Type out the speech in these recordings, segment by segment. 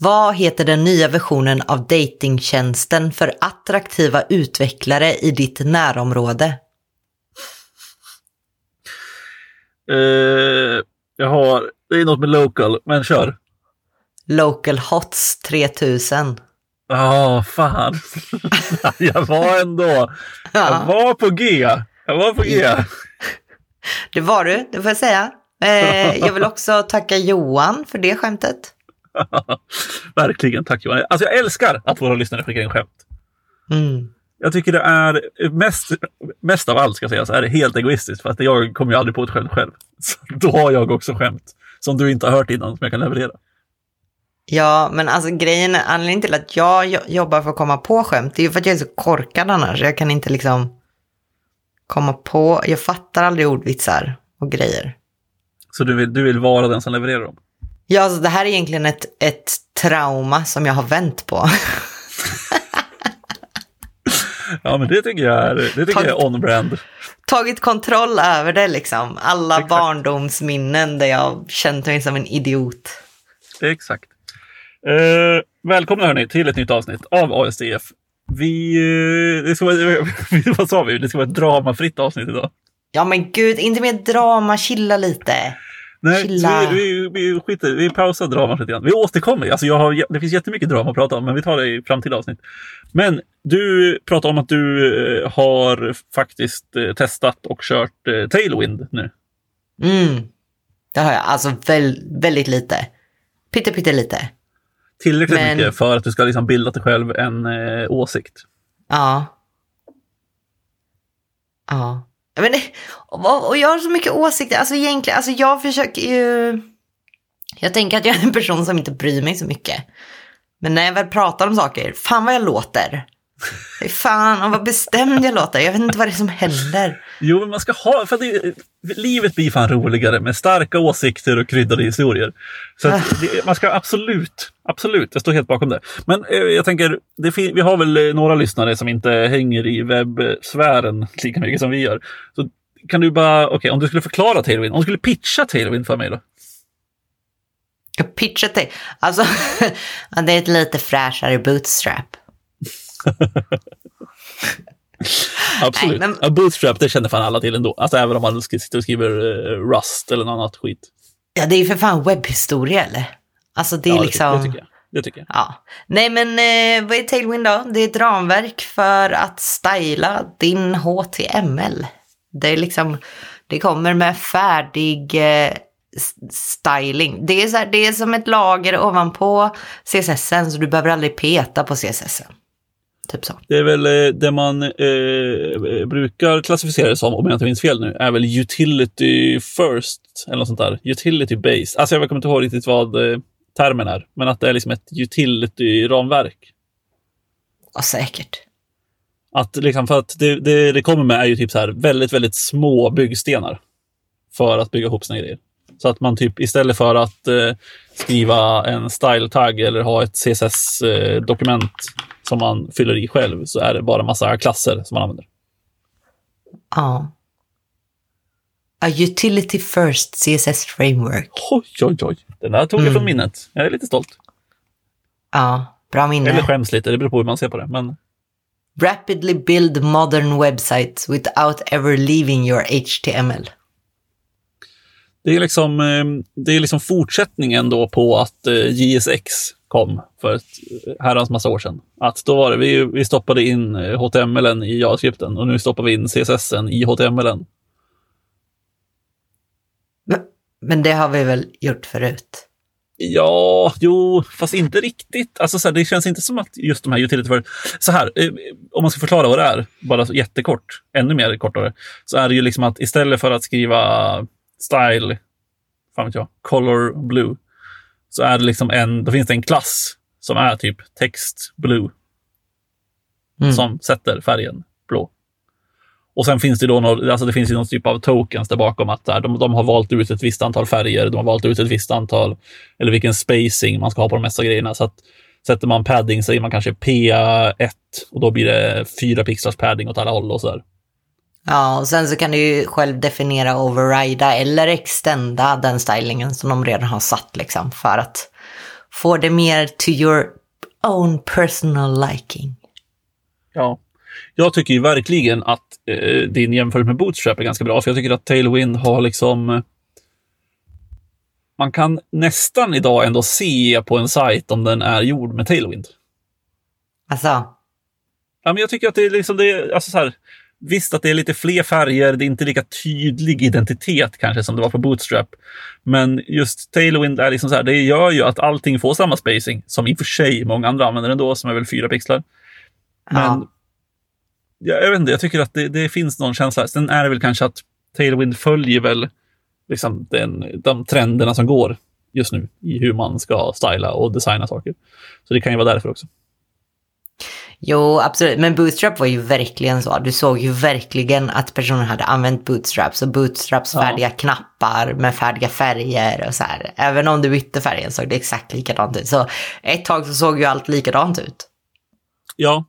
Vad heter den nya versionen av datingtjänsten för attraktiva utvecklare i ditt närområde? Det är något med local, men kör. Local Hots 3000. Ja, fan. Jag var på G. Det var du, det får jag säga. Jag vill också tacka Johan för det skämtet. Verkligen, tack Johan. Alltså jag älskar att våra lyssnare skickar in skämt. Jag tycker det är mest av allt ska sägas är det helt egoistiskt, för att jag kommer ju aldrig på ett skämt själv. Så då har jag också skämt som du inte har hört innan som jag kan leverera. Ja, men alltså grejen är, anledningen till att jag jobbar för att komma på skämt, det är ju för att jag är så korkad annars. Jag kan inte liksom komma på, jag fattar aldrig ordvitsar och grejer. Så du vill vara den som levererar dem? Ja, alltså det här är egentligen ett trauma som jag har vänt på. Ja, men det tycker jag är on-brand. Tagit kontroll över det liksom. Alla exakt. Barndomsminnen där jag känt mig som en idiot. Exakt. Välkomna hörni till ett nytt avsnitt av ASDF. Vad sa vi? Det ska vara ett dramafritt avsnitt idag. Ja, men gud, inte mer drama, chilla lite. Nej, vi pausar dramat lite grann. Vi återkommer. Alltså det finns jättemycket drama att prata om, men vi tar det i framtida avsnitt. Men du pratar om att du har faktiskt testat och kört Tailwind nu. Det har jag. Alltså väldigt lite. Pytte lite. Tillräckligt mycket för att du ska liksom bilda dig själv en åsikt. Ja. Men och jag har så mycket åsikter. Alltså egentligen, alltså jag försöker ju... Jag tänker att jag är en person som inte bryr mig så mycket. Men när jag väl pratar om saker, fan vad jag låter. Fan, vad bestämd jag låter. Jag vet inte vad det är som händer. Jo, men man ska ha... För livet blir fan roligare med starka åsikter och kryddade historier. Så att man ska absolut, jag står helt bakom det. Men jag tänker, vi har väl några lyssnare som inte hänger i webbsfären lika mycket som vi gör. Så kan du bara, okej, om du skulle förklara Tailwind, om du skulle pitcha Tailwind för mig då? Jag pitchar Tailwind? Alltså, det är ett lite fräschare Bootstrap. Absolut. Nej, men... Bootstrap, det känner fan alla till ändå. Alltså även om man sitter och skriver Rust eller något annat skit. Ja, det är ju för fan webbhistoria, eller? Alltså det är liksom... Det tycker jag. Ja. Nej, men vad är Tailwind då? Det är ett ramverk för att styla din HTML. Det är liksom... Det kommer med färdig... styling. Det är som ett lager ovanpå CSSen, så du behöver aldrig peta på CSSen. Typ så. Det är väl det man brukar klassificera det som, om jag inte minns fel nu, är väl utility first eller något sånt där. Utility based. Alltså jag kommer inte ihåg riktigt vad termen är, men att det är liksom ett utility-ramverk. Ja, säkert. Att liksom, för att det kommer med är ju typ så här väldigt, väldigt små byggstenar för att bygga ihop sina grejer. Så att man typ istället för att skriva en style-tagg eller ha ett CSS-dokument som man fyller i själv, så är det bara massa klasser som man använder. Ja. A utility first CSS framework. Oj. Den där tog jag från minnet. Jag är lite stolt. Ja, bra minne. Eller skäms lite, det beror på hur man ser på det. Men... Rapidly build modern websites without ever leaving your HTML. Det är liksom fortsättningen då på att JSX kom för ett herrans massa år sedan. Att då var det, vi stoppade in HTML:en i JavaScripten och nu stoppar vi in CSS:en i HTML:en. Men det har vi väl gjort förut? Ja, jo, fast inte riktigt. Alltså så här, det känns inte som att just de här utility för... Så här, om man ska förklara vad det är, bara jättekort, ännu mer kortare, så är det ju liksom att istället för att skriva... style, fan vet jag, color blue, så är det liksom då finns det en klass som är typ text blue som sätter färgen blå. Och sen finns det då någon typ av tokens där bakom att de har valt ut ett visst antal färger, de har valt ut ett visst antal, eller vilken spacing man ska ha på de mesta grejerna, så att sätter man padding så är man kanske PA1 och då blir det 4 pixlars padding åt alla håll och sådär. Ja, och sen så kan du ju själv definiera, overrida eller extenda den stylingen som de redan har satt liksom, för att får det mer to your own personal liking. Ja, jag tycker ju verkligen att din jämförelse med Bootstrap är ganska bra, för jag tycker att Tailwind har liksom... Man kan nästan idag ändå se på en sajt om den är gjord med Tailwind. Alltså? Ja, men jag tycker att det är liksom... Det är, alltså så här, visst att det är lite fler färger, det är inte lika tydlig identitet kanske som det var på Bootstrap. Men just Tailwind är liksom så här, det gör ju att allting får samma spacing, som i och för sig många andra använder ändå, som är väl 4 pixlar. Men jag vet inte, jag tycker att det finns någon känsla. Sen är det väl kanske att Tailwind följer väl liksom de trenderna som går just nu i hur man ska styla och designa saker. Så det kan ju vara därför också. Jo, absolut. Men Bootstrap var ju verkligen så. Du såg ju verkligen att personen hade använt Bootstrap. Så Bootstraps färdiga knappar med färdiga färger och så här. Även om du bytte färgen såg det exakt likadant ut. Så ett tag så såg ju allt likadant ut. Ja,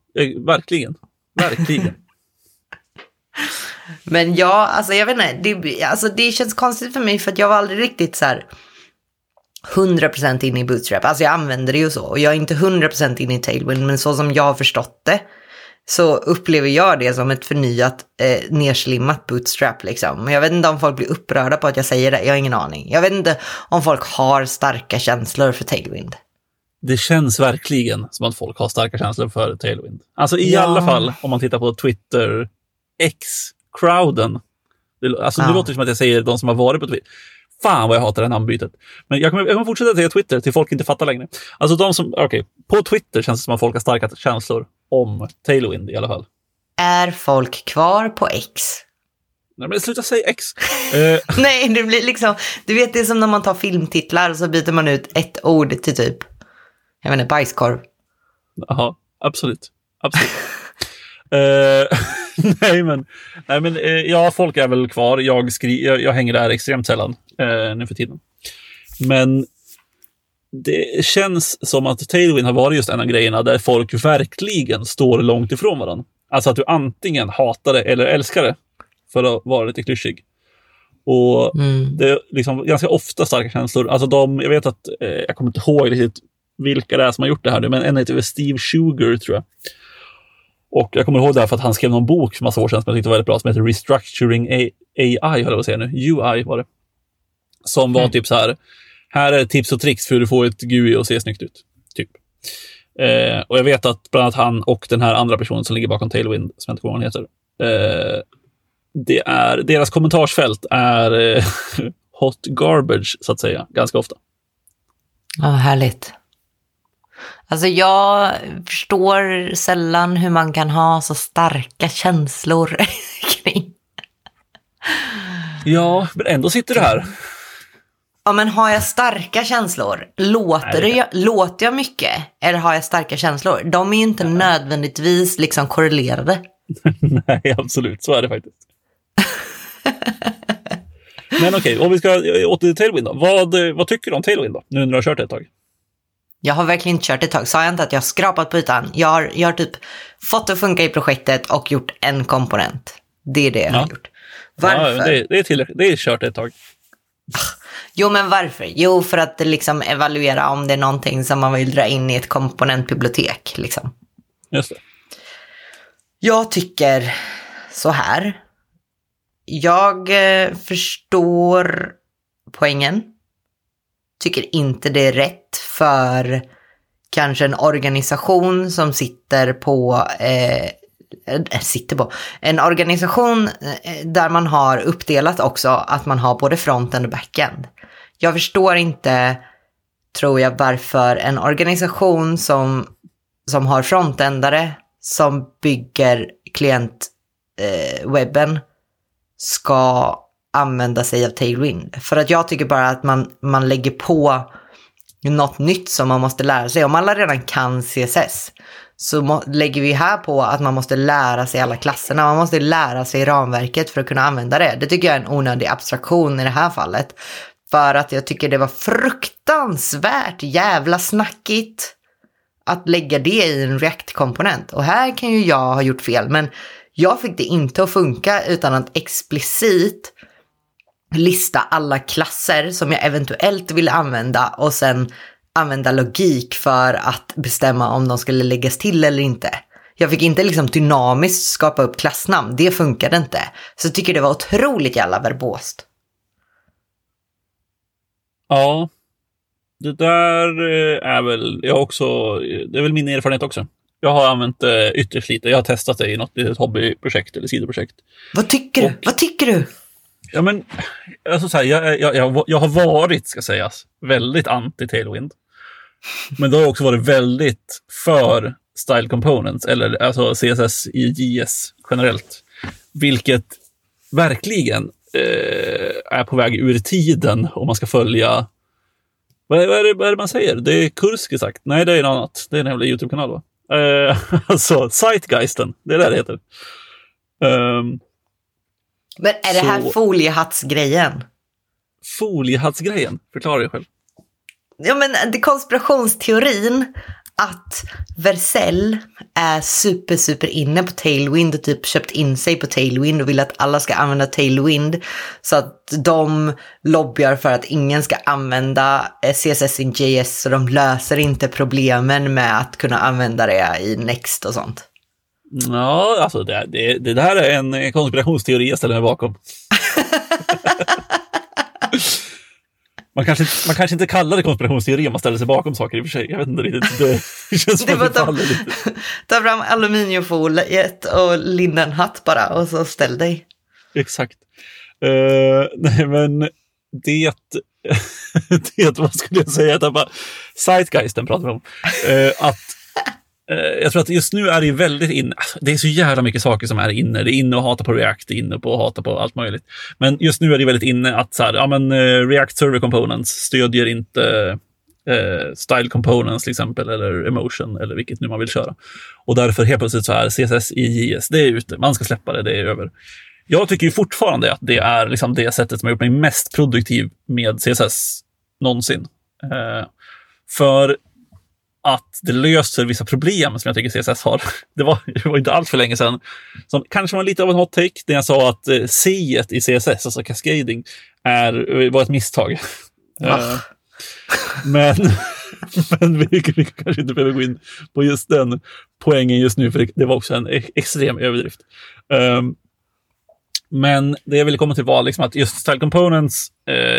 verkligen. Verkligen. Men ja, alltså jag vet inte. Det känns konstigt för mig för att jag var aldrig riktigt så här... 100% in i Bootstrap. Alltså jag använder det ju så. Och jag är inte 100% in i Tailwind. Men så som jag har förstått det, så upplever jag det som ett förnyat nerslimmat Bootstrap liksom. Men jag vet inte om folk blir upprörda på att jag säger det. Jag har ingen aning. Jag vet inte om folk har starka känslor för Tailwind. Det känns verkligen som att folk har starka känslor för Tailwind. Alltså i alla fall om man tittar på Twitter X-crowden. Alltså det låter som att jag säger de som har varit på Twitter. Fan vad jag hatar det här namnbytet. Men jag kommer fortsätta säga Twitter till folk inte fattar längre. Alltså de som, på Twitter känns det som att folk har starka känslor om Tailwind i alla fall. Är folk kvar på X? Nej men sluta säga X. Nej, det blir liksom, du vet det är som när man tar filmtitlar och så byter man ut ett ord till typ, jag menar bajskorv. Jaha, absolut. Nej men ja, folk är väl kvar. Jag hänger där extremt sällan nu för tiden. Men det känns som att Tailwind har varit just en av grejerna där folk verkligen står långt ifrån varandra. Alltså att du antingen hatar det eller älskar det, för att vara lite klyschig. Och det är liksom ganska ofta starka känslor. Alltså jag vet att jag kommer inte ihåg riktigt vilka det är som har gjort det här nu, men en heter Steve Schoger tror jag. Och jag kommer ihåg det här för att han skrev någon bok för massa år sedan som jag tyckte var väldigt bra, som heter Restructuring AI, höll jag att säga nu. UI var det. Som var typ så här, här är tips och tricks för att du får ett GUI och se snyggt ut. Typ. Och jag vet att bland annat han och den här andra personen som ligger bakom Tailwind, som jag inte kommer ihåg vad han heter. Deras kommentarsfält är hot garbage, så att säga. Ganska ofta. Ja, härligt. Alltså jag förstår sällan hur man kan ha så starka känslor kring. Ja, men ändå sitter du här. Ja, men har jag starka känslor? Låter jag mycket? Eller har jag starka känslor? De är ju inte nödvändigtvis liksom korrelerade. Nej, absolut. Så är det faktiskt. Men okej, om vi ska åter till Tailwind då. Vad tycker du om Tailwind då? Nu när du har kört ett tag. Jag har verkligen inte kört ett tag. Sa jag inte att jag har skrapat på ytan? Jag har typ fått att funka i projektet och gjort en komponent. Det är det jag har gjort. Varför? Ja, det är kört ett tag. Jo, men varför? Jo, för att liksom evaluera om det är någonting som man vill dra in i ett komponentbibliotek. Liksom. Just det. Jag tycker så här. Jag förstår poängen. Tycker inte det är rätt för kanske en organisation som sitter på en organisation där man har uppdelat också att man har både frontend och backend. Jag förstår inte, tror jag, varför en organisation som har frontendare som bygger klientwebben ska använda sig av Tailwind. För att jag tycker bara att man lägger på något nytt som man måste lära sig. Om alla redan kan CSS så lägger vi här på att man måste lära sig alla klasserna. Man måste lära sig ramverket för att kunna använda det. Det tycker jag är en onödig abstraktion i det här fallet. För att jag tycker det var fruktansvärt jävla snackigt att lägga det i en React-komponent. Och här kan ju jag ha gjort fel. Men jag fick det inte att funka utan att explicit lista alla klasser som jag eventuellt vill använda och sen använda logik för att bestämma om de skulle läggas till eller inte. Jag fick inte liksom dynamiskt skapa upp klassnamn. Det funkade inte. Så jag tycker det var otroligt jävla verbost. Ja. Det där är väl jag också, det är väl min erfarenhet också. Jag har använt det ytterst lite. Jag har testat det i något litet hobbyprojekt eller sidoprojekt. Vad tycker du? Ja, men alltså så här, jag har varit, ska sägas, väldigt anti-tailwind. Men då har jag också varit väldigt för styled-components, eller alltså CSS-in-JS generellt. Vilket verkligen är på väg ur tiden om man ska följa... Vad är det man säger? Det är Kurski sagt. Nej, det är något annat. Det är en jävla YouTube-kanal, va? Alltså, Zeitgeisten. Det är det heter. Men är det här foliehattsgrejen? Foliehattsgrejen? Förklara dig själv. Ja, men det är konspirationsteorin att Vercel är super inne på Tailwind och typ köpt in sig på Tailwind och vill att alla ska använda Tailwind, så att de lobbyar för att ingen ska använda CSS-in-JS, så de löser inte problemen med att kunna använda det i Next och sånt. Ja, alltså det här är en konspirationsteori jag ställer mig bakom. Man kanske inte kallar det konspirationsteori om man ställer sig bakom saker i och för sig. Jag vet inte riktigt. Det känns det ta fram aluminiumfoliet och linda en hatt bara och så ställ dig. Exakt. Nej, men det vad skulle jag säga? Det bara Zeitgeisten pratar vi om. Jag tror att just nu är det väldigt inne. Det är så jävla mycket saker som är inne. Det är inne och hata på React, det är inne på och hata på allt möjligt. Men just nu är det väldigt inne att så här, ja, men React Server Components stödjer inte style-components till exempel, eller Emotion, eller vilket nu man vill köra. Och därför helt plötsligt så här, CSS-in-JS, det är ute. Man ska släppa det, det är över. Jag tycker ju fortfarande att det är liksom det sättet som har gjort mig mest produktiv med CSS någonsin. För att det löser vissa problem som jag tycker CSS har. Det var inte allt för länge sedan. Som kanske var lite av en hot take när jag sa att C-et i CSS, alltså cascading, var ett misstag. Men vi kanske inte behöver gå in på just den poängen just nu, för det var också en extrem överdrift. Men det jag ville komma till var liksom att just Style Components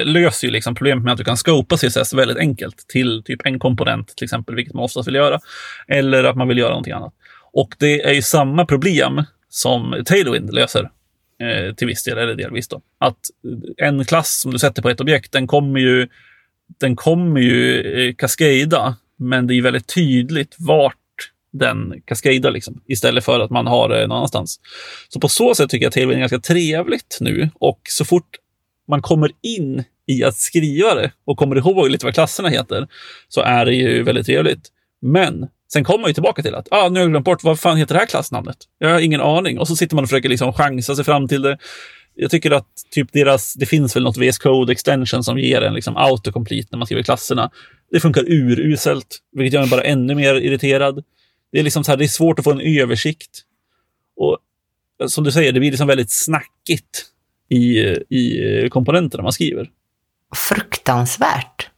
löser ju liksom problemet med att du kan scopa CSS väldigt enkelt till typ en komponent till exempel, vilket man oftast vill göra, eller att man vill göra någonting annat. Och det är ju samma problem som Tailwind löser till viss del, eller delvis då. Att en klass som du sätter på ett objekt, den kommer ju kaskada, men det är ju väldigt tydligt vart den kaskadar liksom, istället för att man har någon annanstans. Så på så sätt tycker jag att Tailwind är ganska trevligt nu, och så fort man kommer in i att skriva det och kommer ihåg lite vad klasserna heter, så är det ju väldigt trevligt. Men sen kommer man ju tillbaka till att nu har jag glömt bort, vad fan heter det här klassnamnet? Jag har ingen aning. Och så sitter man och försöker liksom chansa sig fram till det. Jag tycker att typ det finns väl något VS Code extension som ger en liksom autocomplete när man skriver klasserna. Det funkar uruselt, vilket gör mig bara ännu mer irriterad. Det är liksom så här, det är svårt att få en översikt. Och som du säger, det blir liksom väldigt snackigt i komponenterna man skriver. Fruktansvärt.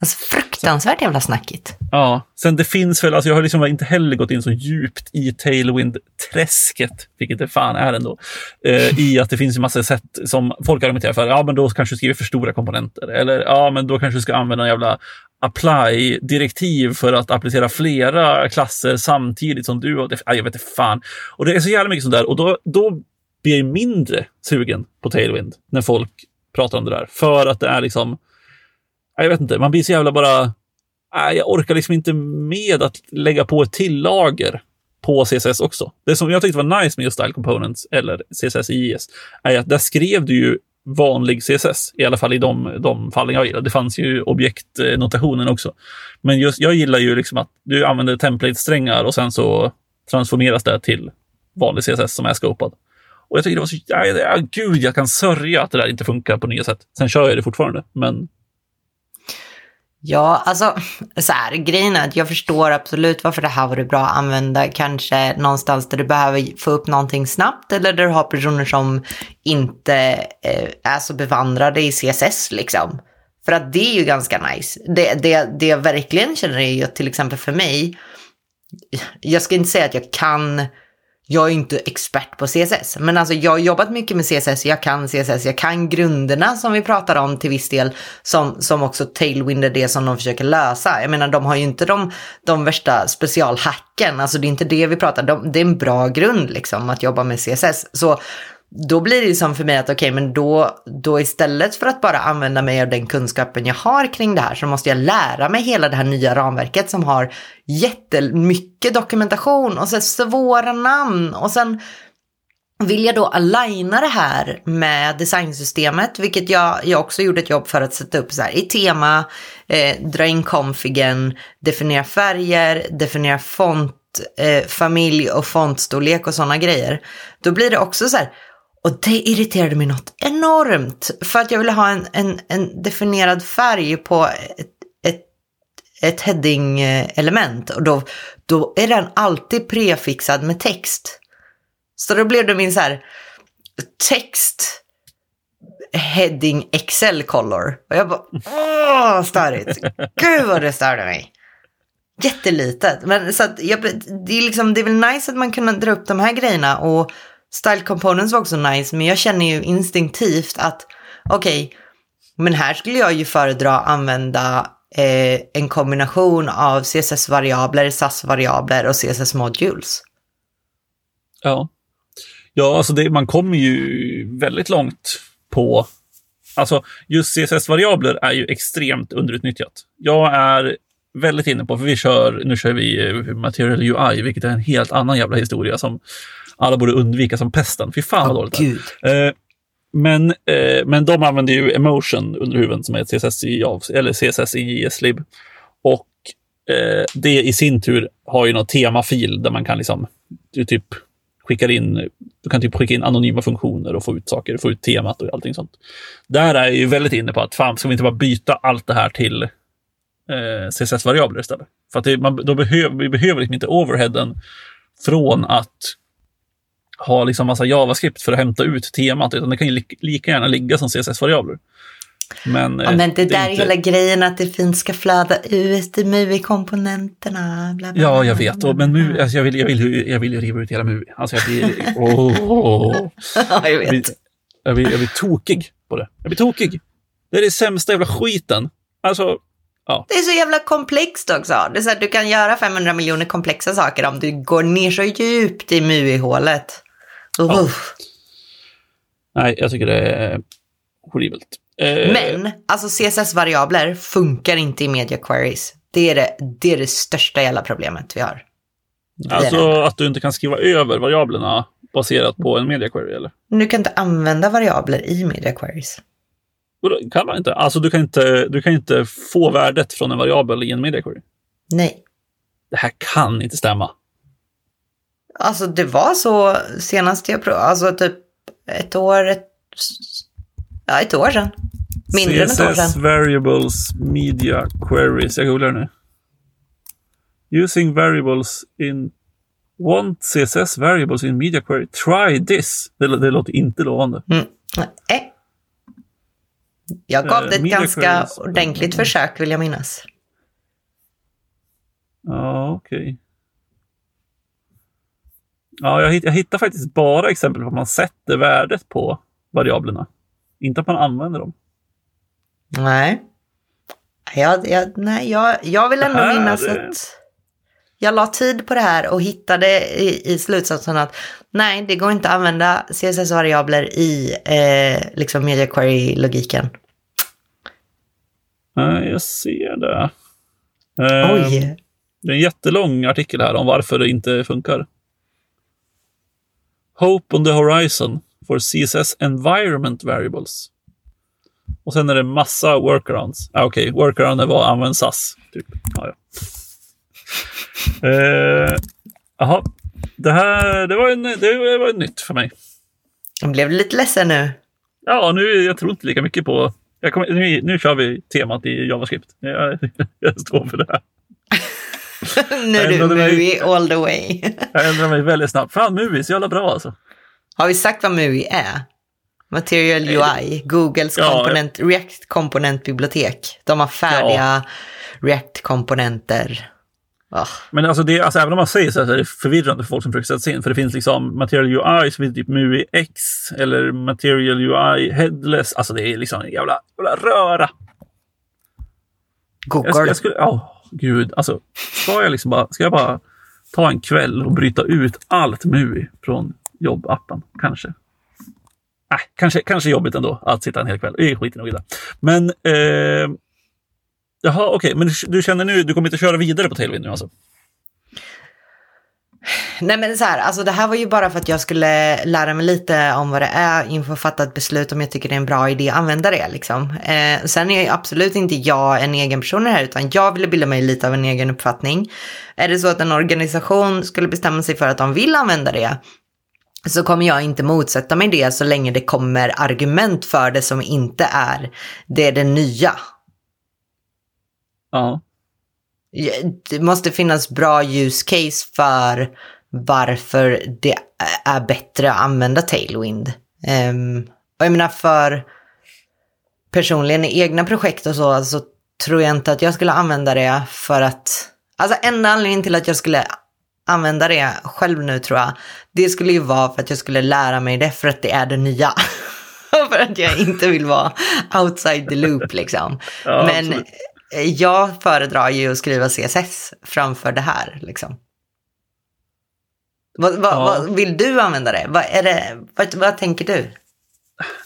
Alltså fruktansvärt jävla snackigt. Ja, sen det finns väl, alltså jag har liksom inte heller gått in så djupt i Tailwind-träsket, vilket det fan är ändå, i att det finns en massa sätt som folk argumenterar för, men då kanske du skriver för stora komponenter, eller men då kanske du ska använda en jävla apply-direktiv för att applicera flera klasser samtidigt som du, och jag vet inte fan. Och det är så jävla mycket sånt där, och då blir jag mindre sugen på Tailwind när folk pratar om det där, för att det är liksom, jag vet inte, man blir så jävla bara... jag orkar liksom inte med att lägga på ett tillager på CSS också. Det som jag tyckte var nice med just Style Components eller CSS-in-JS är att där skrev du ju vanlig CSS, i alla fall i de fallen jag gillade. Det fanns ju objektnotationen också. Men just, jag gillar ju liksom att du använder template-strängar och sen så transformeras det till vanlig CSS som är skopad. Och jag tycker det var så... gud, jag kan sörja att det där inte funkar på nya sätt. Sen kör jag det fortfarande, men... Ja, alltså så här, grejen är att jag förstår absolut varför det här vore bra att använda kanske någonstans där du behöver få upp någonting snabbt, eller där du har personer som inte är så bevandrade i CSS liksom. För att det är ju ganska nice. Det jag verkligen känner är ju att till exempel för mig, jag ska inte säga att jag är inte expert på CSS, men alltså jag har jobbat mycket med CSS, jag kan grunderna som vi pratar om till viss del, som också Tailwind är det som de försöker lösa. Jag menar, de har ju inte de värsta specialhacken, alltså det är inte det vi pratar, det är en bra grund liksom att jobba med CSS. Så då blir det ju som för mig att okej, men då istället för att bara använda mig av den kunskapen jag har kring det här, så måste jag lära mig hela det här nya ramverket som har jättemycket dokumentation och så svåra namn. Och sen vill jag då aligna det här med designsystemet, vilket jag också gjorde ett jobb för att sätta upp så här, i tema, dra in configen, definiera färger, definiera font, familj och fontstorlek och sådana grejer. Då blir det också så här. Och det irriterade mig något enormt. För att jag ville ha en definierad färg på ett heading-element. Och då är den alltid prefixad med text. Så då blev det min så här text heading Excel color. Och jag bara, åh, störigt. Gud vad det störde mig. Jättelitet. Men så att det är väl nice att man kan dra upp de här grejerna, och styled components var också nice, men jag känner ju instinktivt att okej, men här skulle jag ju föredra att använda en kombination av CSS variabler, Sass variabler och CSS modules. Ja, alltså man kommer ju väldigt långt på, alltså just CSS variabler är ju extremt underutnyttjat. Jag är väldigt inne på, för nu kör vi Material UI, vilket är en helt annan jävla historia som alla borde undvika som pesten. Fy fan vad dåligt. Men de använder ju Emotion under huvudet, som är ett CSS-in-JS-lib. Och det i sin tur har ju någon temafil där man kan liksom, du kan skicka in anonyma funktioner och få ut temat och allting sånt. Där är jag ju väldigt inne på att fan, ska vi inte bara byta allt det här till CSS-variabler istället. För att vi behöver liksom inte overheaden från att ha liksom massa JavaScript för att hämta ut temat, utan det kan ju lika gärna ligga som CSS-variabler. Men det där är inte hela grejen att det fint ska flöda ut i MUI-komponenterna. Bla bla. Ja, jag vet. Men MUI, alltså jag vill ju riva ut hela MUI. Alltså jag blir tokig på det. Jag blir tokig. Det är det sämsta jävla skiten. Alltså ja. Det är så jävla komplext också. Det är så att du kan göra 500 miljoner komplexa saker om du går ner så djupt i MUI-hålet. Ja. Nej, jag tycker det är horribelt. Men, alltså CSS-variabler funkar inte i media queries. Det är det största jävla problemet vi har. Alltså att du inte kan skriva över variablerna baserat på en media query, eller? Du kan inte använda variabler i media queries. Kan man inte? Alltså du kan inte få värdet från en variabel i en media query. Nej. Det här kan inte stämma. Alltså det var så senast jag provade, alltså typ ett år sedan. Mindre än ett år sedan. CSS variables media queries. Jag googlar nu. Using variables in want CSS variables in media query. Try this. Det låter inte lovande. Nej. Jag gav det ett ganska ordentligt försök, vill jag minnas. Ja, okej. Ja, jag hittar faktiskt bara exempel på att man sätter värdet på variablerna. Inte att man använder dem. Nej. Jag vill ändå minnas att jag la tid på det här och hittade i slutsatsen att nej, det går inte att använda CSS-variabler i liksom media query-logiken. Nej, jag ser det. Oj. Det är en jättelång artikel här om varför det inte funkar. Hope on the horizon for CSS environment variables. Och sen är det massa workarounds. Okej, workaround är vad använder SAS. Typ. Ja. Aha. Det var nytt för mig. Jag blev lite ledsen nu. Ja, jag tror inte lika mycket på. Nu kör vi temat i JavaScript. Jag står för det här. MUI all the way. Jag ändrar mig väldigt snabbt. Fan, MUI är så jävla bra alltså. Har vi sagt vad MUI är? Material UI, Googles komponent, React-komponentbibliotek. De har färdiga React-komponenter. Oh. Men alltså, det, alltså även om man säger så här, så är det förvirrande för folk som försöker sätta sig in. För det finns liksom Material UI, så finns det typ MUI X eller Material UI Headless. Alltså det är liksom en jävla röra. Google. Jag skulle, gud, alltså ska jag liksom bara, ta en kväll och bryta ut allt MUI från jobbappen, kanske? Nej, kanske jobbigt ändå att sitta en hel kväll. Det är skiten nog i det. Men, jaha, okej. Men du känner nu, du kommer inte köra vidare på Tailwind nu alltså? Nej, men så här, alltså det här var ju bara för att jag skulle lära mig lite om vad det är inför fattat beslut, om jag tycker det är en bra idé att använda det liksom. Sen är ju absolut inte jag en egen person här, utan jag ville bilda mig lite av en egen uppfattning. Är det så att en organisation skulle bestämma sig för att de vill använda det, så kommer jag inte motsätta mig det så länge det kommer argument för det som inte är det nya. Ja. Det måste finnas bra use case för varför det är bättre att använda Tailwind. Och jag menar, för personligen i egna projekt och så tror jag inte att jag skulle använda det för att... Alltså enda anledningen till att jag skulle använda det själv nu, tror jag, det skulle ju vara för att jag skulle lära mig det, för att det är det nya. För att jag inte vill vara outside the loop liksom. Ja, men absolut. Jag föredrar ju att skriva CSS framför det här liksom. Vad vill du använda det? Vad tänker du?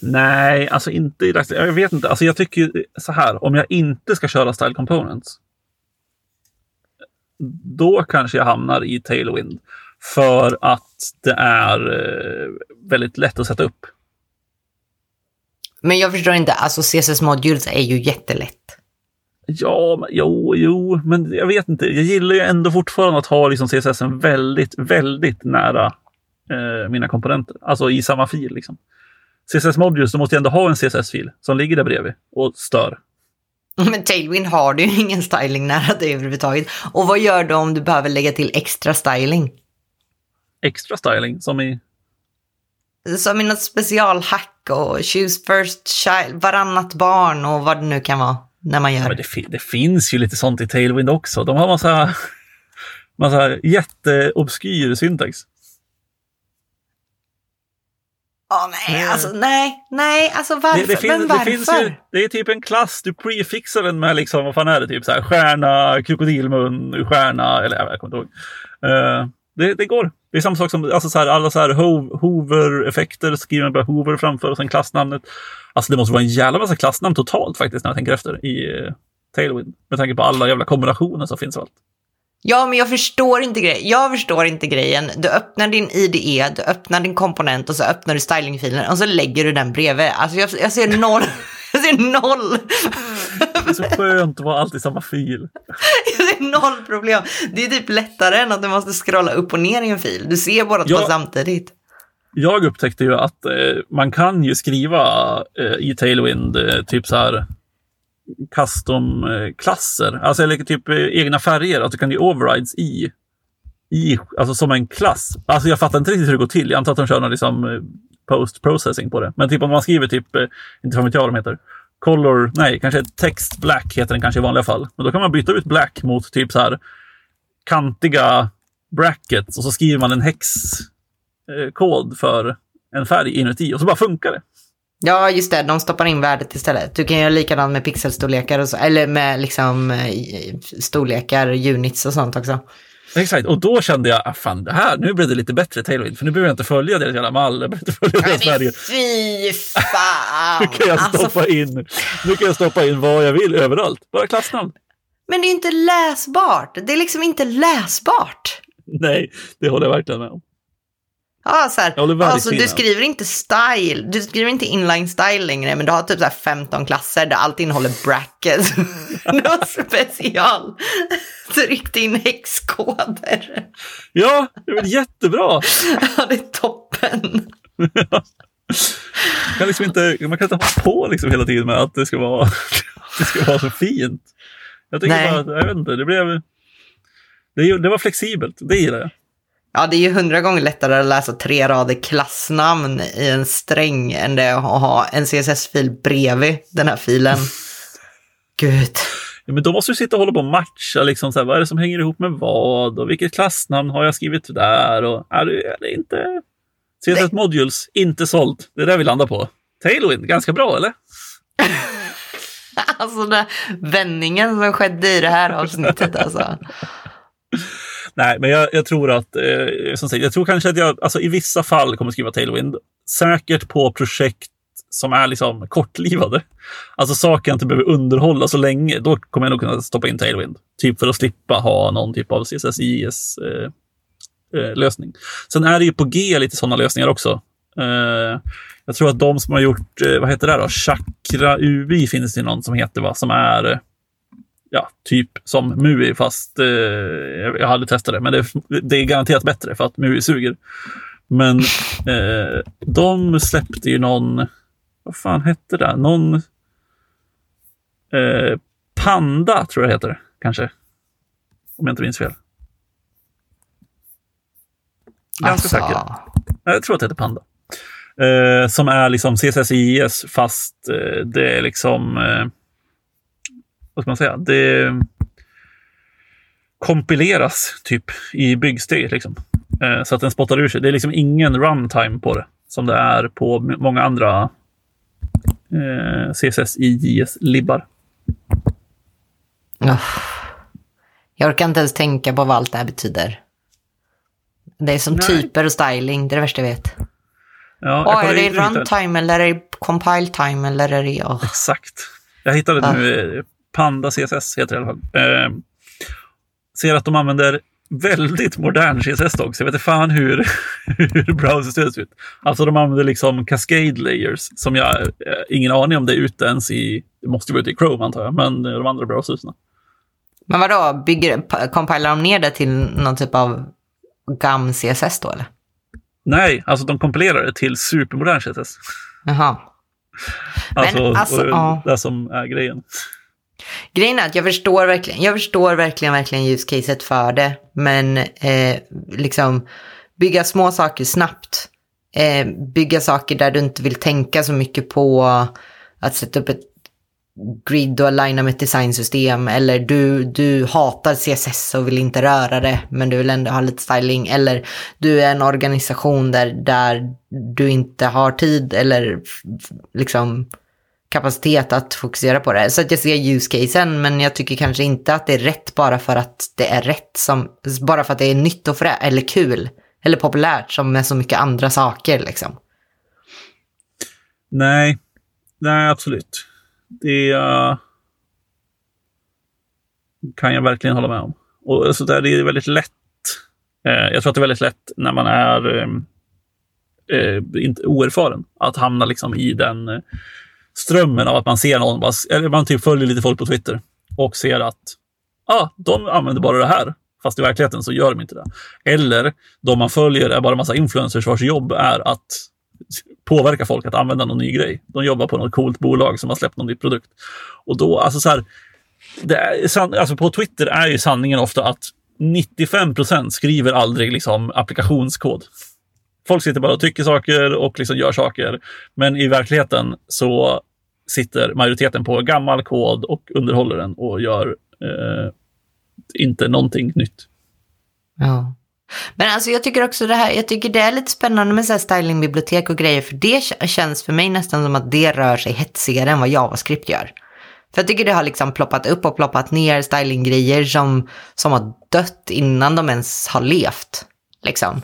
Nej, alltså inte i dagsläget. Jag vet inte. Alltså jag tycker ju så här, om jag inte ska köra style components, då kanske jag hamnar i Tailwind, för att det är väldigt lätt att sätta upp. Men jag förstår inte, alltså CSS modules är ju jättelätt. Ja, men, jo, men jag vet inte. Jag gillar ju ändå fortfarande att ha liksom CSS väldigt, väldigt nära mina komponenter. Alltså i samma fil liksom. CSS modules, då måste jag ändå ha en CSS-fil som ligger där bredvid och stör. Men Tailwind har du ju ingen styling nära dig överhuvudtaget. Och vad gör du om du behöver lägga till extra styling? Extra styling? Som i något specialhack och choose first child, varannat barn och vad det nu kan vara. När man gör. Ja, men det finns ju lite sånt i Tailwind också. De har massa jätteobskyr syntax. Varför? Varför? Det är typ en klass, du prefixar den med liksom, vad fan är det, typ så här, stjärna, krokodilmun, stjärna, eller jag kommer inte ihåg. Det går. Det är samma sak som alltså, så här, alla så här hover-effekter, skriver man bara hover framför och sen klassnamnet. Alltså det måste vara en jävla massa klassnamn totalt faktiskt när jag tänker efter i Tailwind. Med tanke på alla jävla kombinationer som finns och allt. Ja, men jag förstår inte grejen. Du öppnar din IDE, du öppnar din komponent och så öppnar du stylingfilen och så lägger du den bredvid. Alltså jag ser noll. Det är så skönt att vara alltid samma fil. Det är noll problem. Det är typ lättare än att du måste scrolla upp och ner i en fil. Du ser båda två samtidigt. Jag upptäckte ju att man kan ju skriva i Tailwind typ så här custom-klasser. Alltså eller typ egna färger. Alltså kan ju overrides i alltså som en klass. Alltså jag fattar inte riktigt hur det går till. Jag antar att de kör någon liksom post-processing på det. Men typ om man skriver typ, inte vad de heter, color, nej, kanske text black heter den kanske i vanliga fall. Men då kan man byta ut black mot typ så här kantiga brackets och så skriver man en hexkod för en färg inuti och så bara funkar det. Ja, just det. De stoppar in värdet istället. Du kan göra likadant med pixelstorlekar och så, eller med liksom storlekar, units och sånt också. Exakt, och då kände jag, fan det här, nu blev det lite bättre Tailwind, för nu behöver jag inte följa deras jävla mall, jag behöver inte följa deras Sverige. Fy fan! Nu kan jag stoppa in vad jag vill överallt, bara klassnamn. Men det är inte läsbart, Nej, det håller jag verkligen med om. Ja, så här, alltså du skriver inte style, du skriver inte inline style längre, men du har typ så här 15 klasser där allt innehåller brackets. Något special. Tryckt in hexkoder. Ja, det är jättebra. Ja, det är toppen. Man kan inte ha på liksom hela tiden med att det ska vara så fint. Jag tycker bara, jag vet inte, det var flexibelt, det gillar jag. Ja, det är ju 100 gånger lättare att läsa 3 rader klassnamn i en sträng än det att ha en CSS-fil bredvid den här filen. Gud. Ja, men då måste du sitta och hålla på och matcha. Liksom, så här, vad är det som hänger ihop med vad? Och vilket klassnamn har jag skrivit där? Och, är det inte... CSS modules, inte sålt. Det är där vi landar på. Tailwind, ganska bra, eller? Alltså, den vändningen som skedde i det här avsnittet, alltså. Nej, men jag tror att som sagt, jag tror kanske att jag alltså, i vissa fall kommer skriva Tailwind. Säkert på projekt som är liksom kortlivade. Alltså saker jag inte behöver underhålla så länge. Då kommer jag nog kunna stoppa in Tailwind. Typ för att slippa ha någon typ av CSS-JS-lösning. Sen är det ju på G lite sådana lösningar också. Jag tror att de som har gjort, vad heter det då? Chakra UI finns det någon som heter, va? Som är... ja, typ som MUI, fast jag hade testat det, men det är garanterat bättre för att MUI suger. Men de släppte ju någon, vad fan hette det? Någon Panda tror jag heter det, kanske. Om jag inte minns fel. Ganska säker. Jag tror att det heter Panda. Som är liksom CSS-JS, fast det är liksom... vad ska man säga, det kompileras typ i byggsteget liksom. Så att den spottar ur sig. Det är liksom ingen runtime på det som det är på många andra CSS-JS-libbar. Jag orkar inte ens tänka på vad allt det här betyder. Det är som typer och styling, det är det värsta jag vet. Ja, är det runtime eller är det compile time eller är det... Exakt. Jag hittade nu... Panda CSS heter det i alla fall. Ser att de använder väldigt modern CSS dock. Så jag vet inte fan hur browser ser ut. Alltså de använder liksom Cascade Layers som jag ingen aning om det är ute ens i, det måste ju vara ute i Chrome antar jag, men de andra browserna. Men vadå, compilar de ner det till någon typ av GAM CSS då eller? Nej, alltså de kompilerar det till supermodern CSS. Jaha. Alltså det som är grejen. Grejen är att jag förstår verkligen use caset för det, men liksom bygga små saker snabbt, bygga saker där du inte vill tänka så mycket på att sätta upp ett grid och aligna med ett designsystem, eller du hatar CSS och vill inte röra det men du vill ändå ha lite styling, eller du är en organisation där du inte har tid eller liksom kapacitet att fokusera på det. Så att jag ser use casen, men jag tycker kanske inte att det är rätt bara för att det är rätt, som bara för att det är nytt och eller kul eller populärt som med så mycket andra saker liksom. Nej, absolut. Det kan jag verkligen hålla med om. Och så där, det är väldigt lätt. Jag tror att det är väldigt lätt när man är inte oerfaren att hamna liksom i den strömmen av att man ser någon, eller man typ följer lite folk på Twitter och ser att de använder bara det här, fast i verkligheten så gör de inte det. Eller de man följer är bara en massa influencers vars jobb är att påverka folk att använda någon ny grej. De jobbar på något coolt bolag som har släppt någon ny produkt. Och då, alltså så här, alltså på Twitter är ju sanningen ofta att 95% skriver aldrig liksom applikationskod. Folk sitter bara och tycker saker och liksom gör saker. Men i verkligheten så sitter majoriteten på gammal kod och underhåller den och gör inte någonting nytt. Ja. Men alltså jag tycker också det här, jag tycker det är lite spännande med så här stylingbibliotek och grejer, för det känns för mig nästan som att det rör sig hetsigare än vad JavaScript gör. För jag tycker det har liksom ploppat upp och ploppat ner stylinggrejer som har dött innan de ens har levt liksom.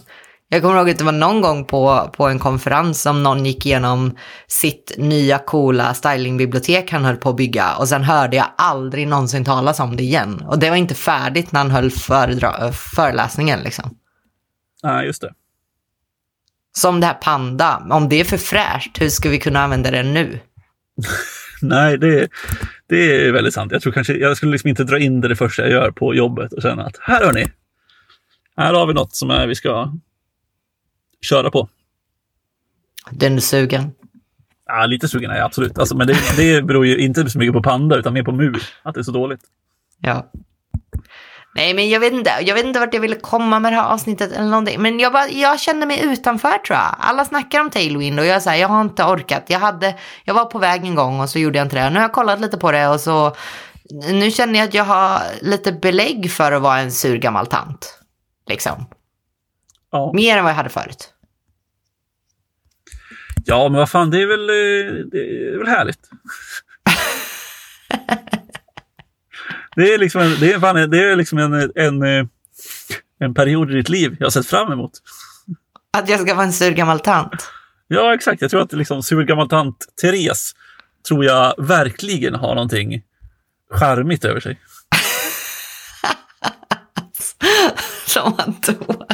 Jag kommer ihåg att det var någon gång på en konferens som någon gick igenom sitt nya coola stylingbibliotek han höll på att bygga, och sen hörde jag aldrig någonsin talas om det igen. Och det var inte färdigt när han höll föreläsningen liksom. Ja, just det. Som det här Panda, om det är för fräscht, hur ska vi kunna använda det nu? Nej, det är väldigt sant. Jag tror kanske, jag skulle liksom inte dra in det första jag gör på jobbet och känna att här hör ni, här har vi något som vi ska köra på. Den är sugen. Ja, lite sugen är jag absolut. Alltså, men det beror ju inte så mycket på Panda utan mer på MUI. Att det är så dåligt. Ja. Nej, men jag vet inte vart jag ville komma med det här avsnittet eller någonting. Men jag kände mig utanför, tror jag. Alla snackar om Tailwind och jag säger, jag har inte orkat. Jag var på väg en gång och så gjorde jag inte det. Nu har jag kollat lite på det och så nu känner jag att jag har lite belägg för att vara en sur gammal tant. Liksom. Ja. Mer än vad jag hade förut. Ja, men vad fan, det är väl härligt. Det är liksom en period i ditt liv jag har sett fram emot. Att jag ska vara en sur gammal tant. Ja, exakt. Jag tror att liksom sur gammal tant Therese tror jag verkligen har någonting charmigt över sig. Som man tror.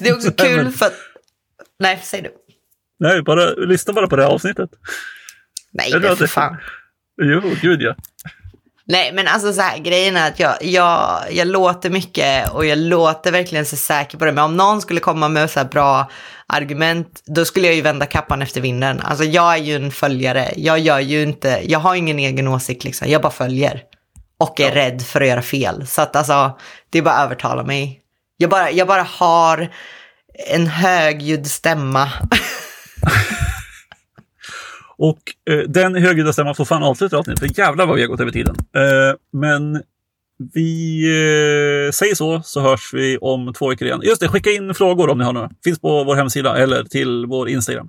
Det är också kul för att... Nej, säg du. Nej, lyssna bara på det här avsnittet. Nej, för fan. Jo, gud ja. Nej, men alltså så här, grejen är att jag låter mycket och jag låter verkligen så säker på det. Men om någon skulle komma med så här bra argument, då skulle jag ju vända kappan efter vinden. Alltså jag är ju en följare. Jag har ingen egen åsikt liksom. Jag bara följer och är rädd för att göra fel. Så att alltså, det är bara att övertala mig. Jag bara har en högljudd stämma. Och den högljudda stämman får fan avsluta avsnitt, för jävlar vad vi har gått över tiden. Men vi säger så hörs vi om 2 veckor igen. Just det, skicka in frågor om ni har några. Finns på vår hemsida eller till vår Instagram.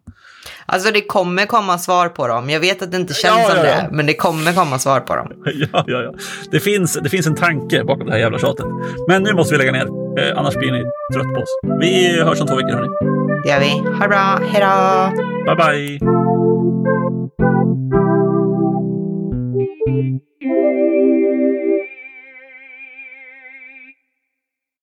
Alltså det kommer komma svar på dem. Jag vet att det inte känns som det, men det kommer komma svar på dem. Ja. Det finns en tanke bakom det här jävla tjatet. Men nu måste vi lägga ner, annars blir ni trött på oss. Vi hörs om 2 veckor, hörni. Det gör vi. Ha det bra. Hej då. Bye bye. Thank you.